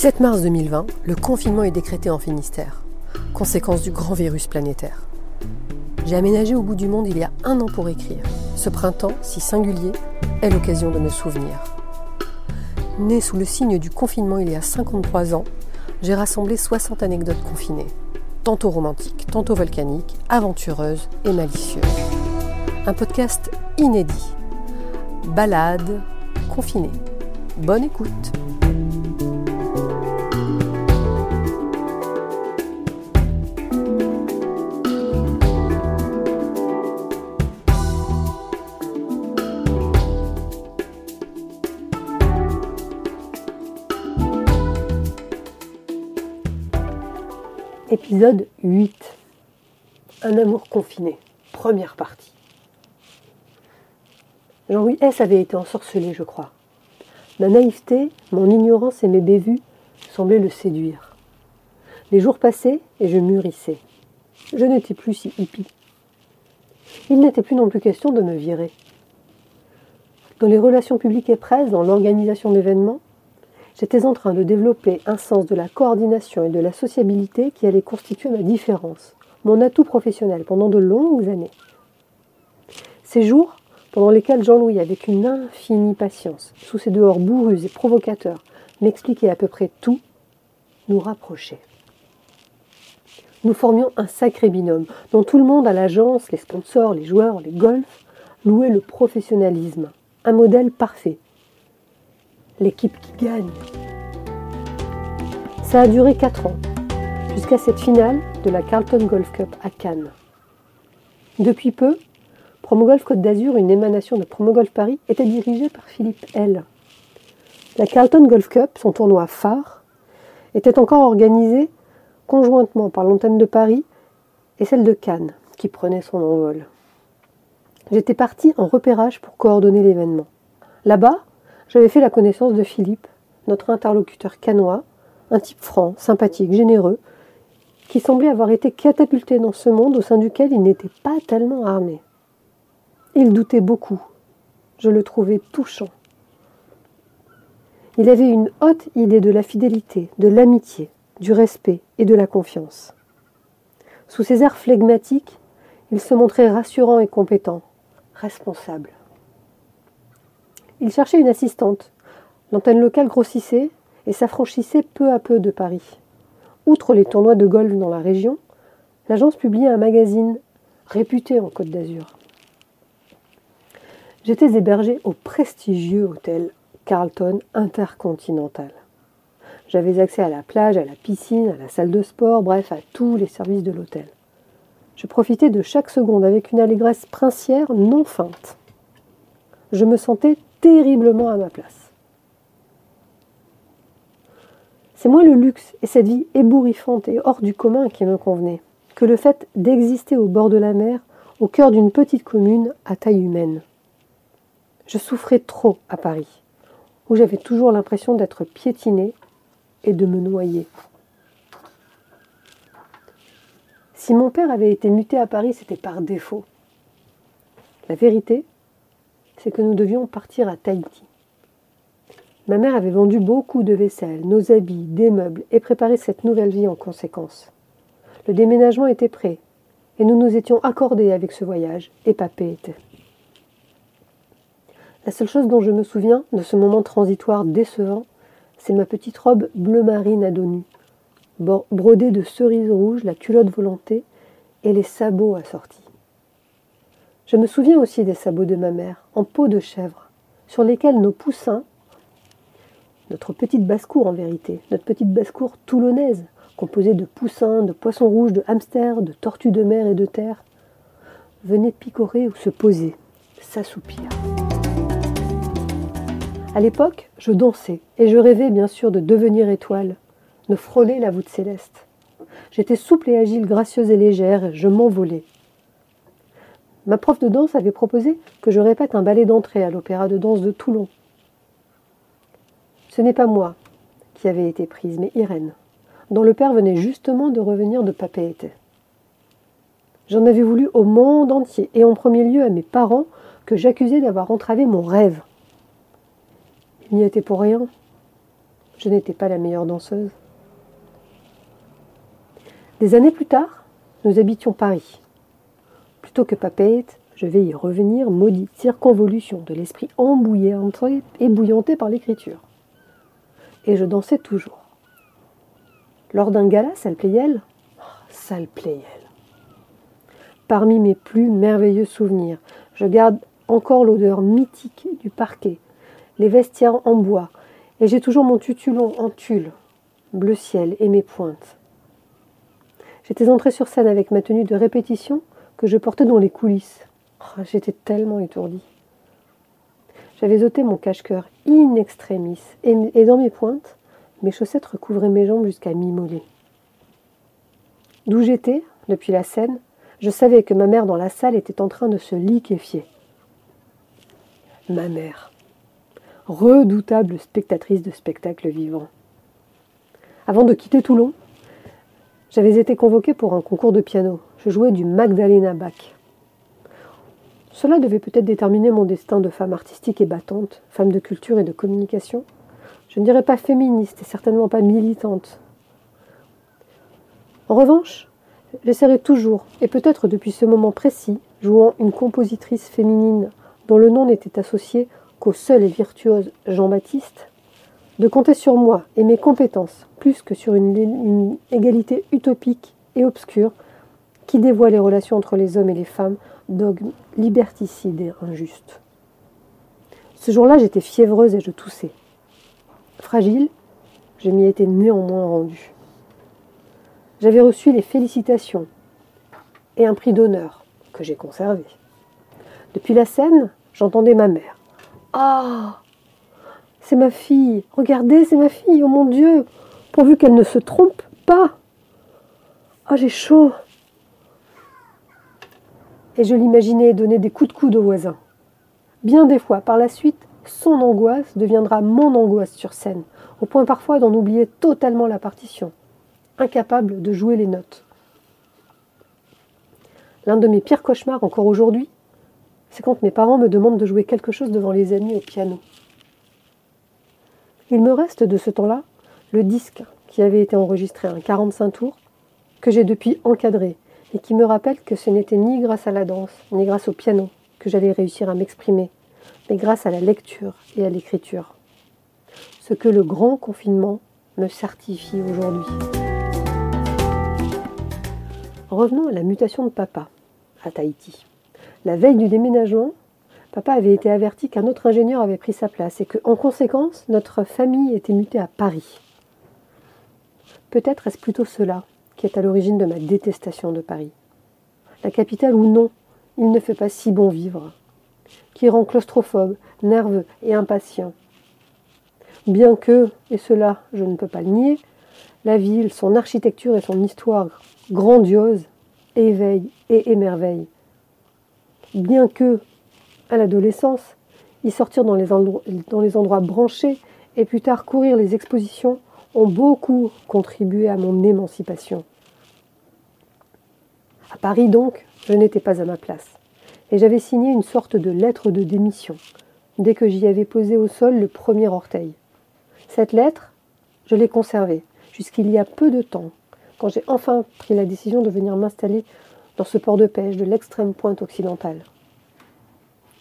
17 mars 2020, le confinement est décrété en Finistère, conséquence du grand virus planétaire. J'ai aménagé au bout du monde il y a un an pour écrire. Ce printemps, si singulier, est l'occasion de me souvenir. Né sous le signe du confinement il y a 53 ans, j'ai rassemblé 60 anecdotes confinées, tantôt romantiques, tantôt volcaniques, aventureuses et malicieuses. Un podcast inédit, balade, confinée. Bonne écoute! Épisode 8. Un amour confiné. Première partie. Jean-Louis S. avait été ensorcelé, je crois. Ma naïveté, mon ignorance et mes bévues semblaient le séduire. Les jours passaient et je mûrissais. Je n'étais plus si hippie. Il n'était plus non plus question de me virer. Dans les relations publiques et presse, dans l'organisation d'événements, j'étais en train de développer un sens de la coordination et de la sociabilité qui allait constituer ma différence, mon atout professionnel pendant de longues années. Ces jours, pendant lesquels Jean-Louis, avec une infinie patience, sous ses dehors bourrus et provocateurs, m'expliquait à peu près tout, nous rapprochait. Nous formions un sacré binôme, dont tout le monde à l'agence, les sponsors, les joueurs, les golfs, louait le professionnalisme, un modèle parfait. L'équipe qui gagne. Ça a duré 4 ans, jusqu'à cette finale de la Carlton Golf Cup à Cannes. Depuis peu, Promogolf Côte d'Azur, une émanation de Promogolf Paris, était dirigée par Philippe L. La Carlton Golf Cup, son tournoi phare, était encore organisée conjointement par l'antenne de Paris et celle de Cannes, qui prenait son envol. J'étais partie en repérage pour coordonner l'événement. Là-bas, j'avais fait la connaissance de Philippe, notre interlocuteur cannois, un type franc, sympathique, généreux, qui semblait avoir été catapulté dans ce monde au sein duquel il n'était pas tellement armé. Il doutait beaucoup. Je le trouvais touchant. Il avait une haute idée de la fidélité, de l'amitié, du respect et de la confiance. Sous ses airs flegmatiques, il se montrait rassurant et compétent, responsable. Il cherchait une assistante. L'antenne locale grossissait et s'affranchissait peu à peu de Paris. Outre les tournois de golf dans la région, l'agence publiait un magazine réputé en Côte d'Azur. J'étais hébergée au prestigieux hôtel Carlton Intercontinental. J'avais accès à la plage, à la piscine, à la salle de sport, bref, à tous les services de l'hôtel. Je profitais de chaque seconde avec une allégresse princière non feinte. Je me sentais terriblement à ma place. C'est moins le luxe et cette vie ébouriffante et hors du commun qui me convenait, que le fait d'exister au bord de la mer, au cœur d'une petite commune à taille humaine. Je souffrais trop à Paris, où j'avais toujours l'impression d'être piétinée et de me noyer. Si mon père avait été muté à Paris, c'était par défaut. La vérité, c'est que nous devions partir à Tahiti. Ma mère avait vendu beaucoup de vaisselle, nos habits, des meubles et préparé cette nouvelle vie en conséquence. Le déménagement était prêt et nous nous étions accordés avec ce voyage et papé était. La seule chose dont je me souviens de ce moment transitoire décevant, c'est ma petite robe bleu marine à dos nu, brodée de cerises rouges, la culotte volantée et les sabots assortis. Je me souviens aussi des sabots de ma mère, en peau de chèvre, sur lesquels nos poussins, notre petite basse-cour en vérité, notre petite basse-cour toulonnaise, composée de poussins, de poissons rouges, de hamsters, de tortues de mer et de terre, venaient picorer ou se poser, s'assoupir. À l'époque, je dansais et je rêvais bien sûr de devenir étoile, de frôler la voûte céleste. J'étais souple et agile, gracieuse et légère, et je m'envolais. Ma prof de danse avait proposé que je répète un ballet d'entrée à l'Opéra de danse de Toulon. Ce n'est pas moi qui avais été prise, mais Irène, dont le père venait justement de revenir de Papeete. J'en avais voulu au monde entier, et en premier lieu à mes parents, que j'accusais d'avoir entravé mon rêve. Il n'y était pour rien. je n'étais pas la meilleure danseuse. Des années plus tard, nous habitions Paris. Plutôt que Papette, je vais y revenir, maudite circonvolution de l'esprit ébouillanté par l'écriture. Et je dansais toujours. Lors d'un gala, Salle Pleyel, parmi mes plus merveilleux souvenirs, je garde encore l'odeur mythique du parquet, les vestiaires en bois, et j'ai toujours mon tutu long en tulle, bleu ciel et mes pointes. J'étais entrée sur scène avec ma tenue de répétition que je portais dans les coulisses. Oh, j'étais tellement étourdie. J'avais ôté mon cache-cœur in extremis et dans mes pointes, mes chaussettes recouvraient mes jambes jusqu'à mi-mollet. D'où j'étais, depuis la scène, je savais que ma mère dans la salle était en train de se liquéfier. Ma mère, redoutable spectatrice de spectacles vivants. Avant de quitter Toulon, j'avais été convoquée pour un concours de piano. Je jouais du Magdalena Bach. Cela devait peut-être déterminer mon destin de femme artistique et battante, femme de culture et de communication. Je ne dirais pas féministe et certainement pas militante. En revanche, j'essaierai toujours, et peut-être depuis ce moment précis, jouant une compositrice féminine dont le nom n'était associé qu'au seul et virtuose Jean-Baptiste, de compter sur moi et mes compétences, plus que sur une égalité utopique et obscure qui dévoile les relations entre les hommes et les femmes, dogme liberticide et injuste. Ce jour-là, j'étais fiévreuse et je toussais. Fragile, je m'y étais néanmoins rendue. J'avais reçu les félicitations et un prix d'honneur que j'ai conservé. Depuis la scène, j'entendais ma mère. « Ah, c'est ma fille! Regardez, c'est ma fille! Oh mon Dieu! Pourvu qu'elle ne se trompe pas! Ah, j'ai chaud !» Et je l'imaginais donner des coups de coude aux voisins. Bien des fois, par la suite, son angoisse deviendra mon angoisse sur scène, au point parfois d'en oublier totalement la partition, incapable de jouer les notes. L'un de mes pires cauchemars encore aujourd'hui, c'est quand mes parents me demandent de jouer quelque chose devant les amis au piano. Il me reste de ce temps-là le disque qui avait été enregistré, un 45 tours, que j'ai depuis encadré, et qui me rappelle que ce n'était ni grâce à la danse, ni grâce au piano que j'allais réussir à m'exprimer, mais grâce à la lecture et à l'écriture. Ce que le grand confinement me certifie aujourd'hui. Revenons à la mutation de papa, à Tahiti. La veille du déménagement, papa avait été averti qu'un autre ingénieur avait pris sa place et que, en conséquence, notre famille était mutée à Paris. Peut-être est-ce plutôt cela qui est à l'origine de ma détestation de Paris. La capitale ou non, il ne fait pas si bon vivre, qui rend claustrophobe, nerveux et impatient. Bien que, et cela je ne peux pas le nier, la ville, son architecture et son histoire grandiose éveillent et émerveillent. Bien que, à l'adolescence, y sortir dans les endroits branchés et plus tard courir les expositions ont beaucoup contribué à mon émancipation. À Paris donc, je n'étais pas à ma place, et j'avais signé une sorte de lettre de démission, dès que j'y avais posé au sol le premier orteil. Cette lettre, je l'ai conservée, jusqu'il y a peu de temps, quand j'ai enfin pris la décision de venir m'installer dans ce port de pêche de l'extrême pointe occidentale.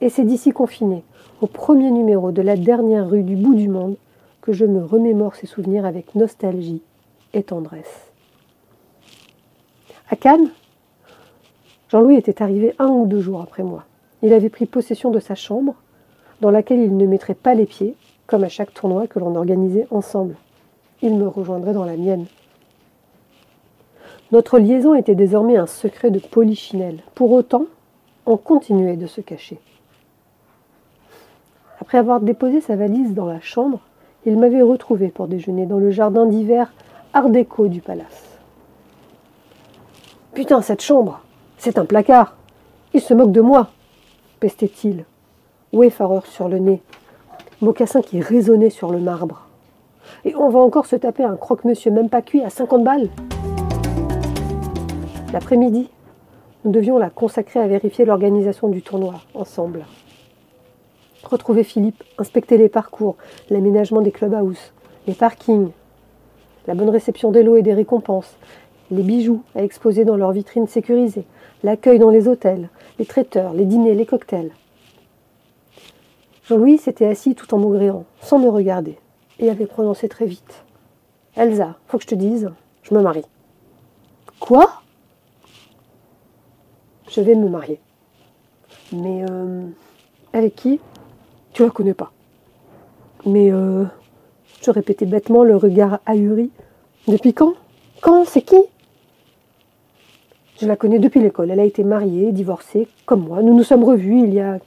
Et c'est d'ici confiné, au premier numéro de la dernière rue du bout du monde, que je me remémore ces souvenirs avec nostalgie et tendresse. À Cannes, Jean-Louis était arrivé 1 ou 2 jours après moi. Il avait pris possession de sa chambre, dans laquelle il ne mettrait pas les pieds, comme à chaque tournoi que l'on organisait ensemble. Il me rejoindrait dans la mienne. Notre liaison était désormais un secret de polichinelle. Pour autant, on continuait de se cacher. Après avoir déposé sa valise dans la chambre, il m'avait retrouvée pour déjeuner dans le jardin d'hiver art déco du palace. « Putain, cette chambre, c'est un placard. Il se moque de moi !» pestait-il. Wayfarer sur le nez, mocassin qui résonnait sur le marbre. « Et on va encore se taper un croque-monsieur même pas cuit à 50 balles !» L'après-midi, nous devions la consacrer à vérifier l'organisation du tournoi, ensemble. Retrouver Philippe, inspecter les parcours, l'aménagement des clubhouses, les parkings, la bonne réception des lots et des récompenses, les bijoux à exposer dans leurs vitrines sécurisées, l'accueil dans les hôtels, les traiteurs, les dîners, les cocktails. Jean-Louis s'était assis tout en maugréant, sans me regarder, et avait prononcé très vite. « Elsa, faut que je te dise, je me marie. »« Quoi ?»« Je vais me marier. » »« Mais elle est qui ? Tu la connais pas. » »« Mais je répétais bêtement le regard ahuri. « Depuis quand ? Quand ? C'est qui ?» Je la connais depuis l'école. Elle a été mariée, divorcée, comme moi. Nous nous sommes revus il y a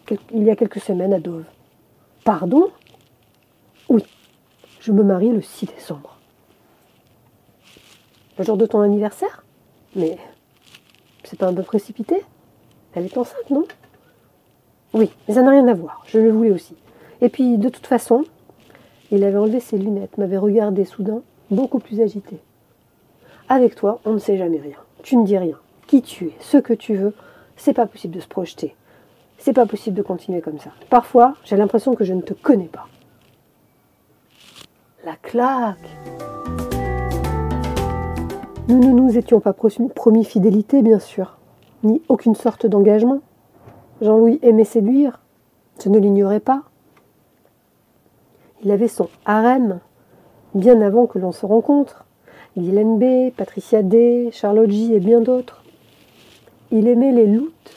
quelques semaines à Dove. Pardon ? Oui, je me marie le 6 décembre. Le jour de ton anniversaire ? Mais c'est pas un peu précipité ? Elle est enceinte, non ? Oui, mais ça n'a rien à voir. Je le voulais aussi. Et puis, de toute façon, il avait enlevé ses lunettes, m'avait regardé soudain, beaucoup plus agité. Avec toi, on ne sait jamais rien. Tu ne dis rien. Qui tu es, ce que tu veux, c'est pas possible de se projeter. C'est pas possible de continuer comme ça. Parfois, j'ai l'impression que je ne te connais pas. La claque ! Nous ne nous étions pas promis fidélité, bien sûr, ni aucune sorte d'engagement. Jean-Louis aimait séduire, je ne l'ignorais pas. Il avait son harem, bien avant que l'on se rencontre. Guylaine B., Patricia D., Charlotte J. et bien d'autres. Il aimait les loutes.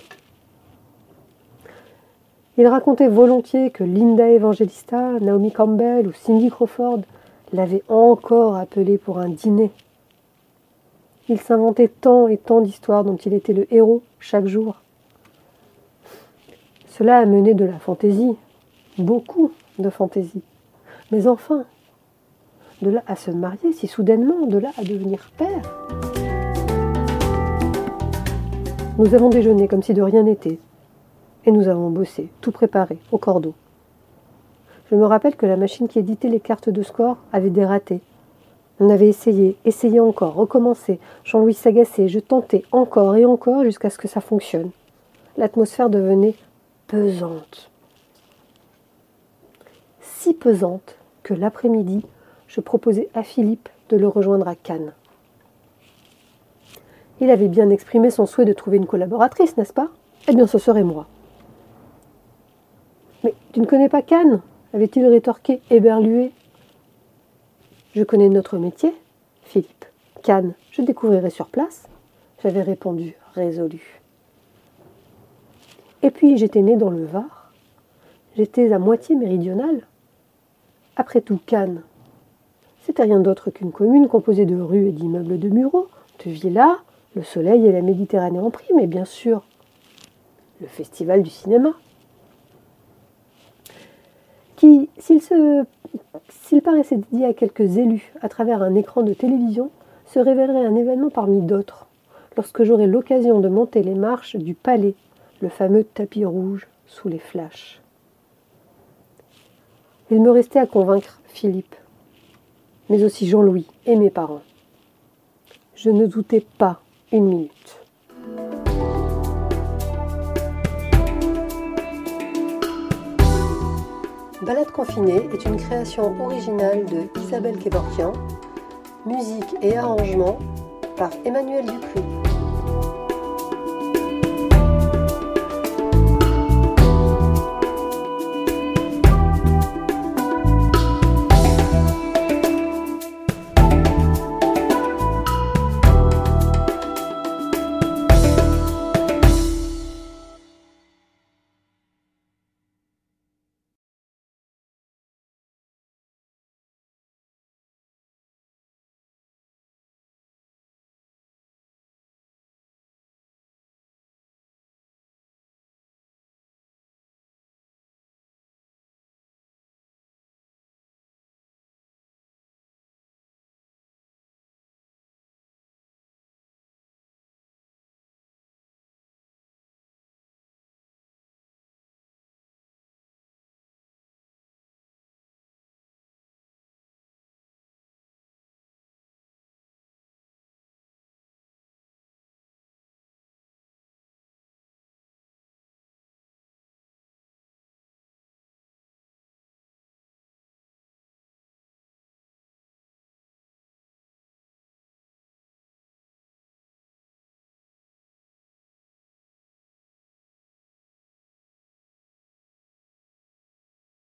Il racontait volontiers que Linda Evangelista, Naomi Campbell ou Cindy Crawford l'avaient encore appelé pour un dîner. Il s'inventait tant et tant d'histoires dont il était le héros chaque jour. Cela amenait de la fantaisie, beaucoup de fantaisie. Mais enfin, de là à se marier si soudainement, de là à devenir père. Nous avons déjeuné comme si de rien n'était, et nous avons bossé, tout préparé, au cordeau. Je me rappelle que la machine qui éditait les cartes de score avait dératé. On avait essayé encore, recommencé, Jean-Louis s'agaçait, je tentais encore et encore jusqu'à ce que ça fonctionne. L'atmosphère devenait pesante. Si pesante que l'après-midi, je proposais à Philippe de le rejoindre à Cannes. Il avait bien exprimé son souhait de trouver une collaboratrice, n'est-ce pas ? Eh bien, ce serait moi. « Mais tu ne connais pas Cannes ?» avait-il rétorqué, éberlué. « Je connais notre métier, Philippe. Cannes, je découvrirai sur place. » J'avais répondu, résolu. Et puis, j'étais née dans le Var. J'étais à moitié méridionale. Après tout, Cannes, c'était rien d'autre qu'une commune composée de rues et d'immeubles de bureaux, de villas. Le soleil et la Méditerranée en prime, et bien sûr, le festival du cinéma. Qui, s'il paraissait dédié à quelques élus à travers un écran de télévision, se révélerait un événement parmi d'autres, lorsque j'aurai l'occasion de monter les marches du palais, le fameux tapis rouge sous les flashs. Il me restait à convaincre Philippe, mais aussi Jean-Louis et mes parents. Je ne doutais pas. Une minute. Balade confinée est une création originale de Isabelle Kébortian, musique et arrangement par Emmanuel Duclid.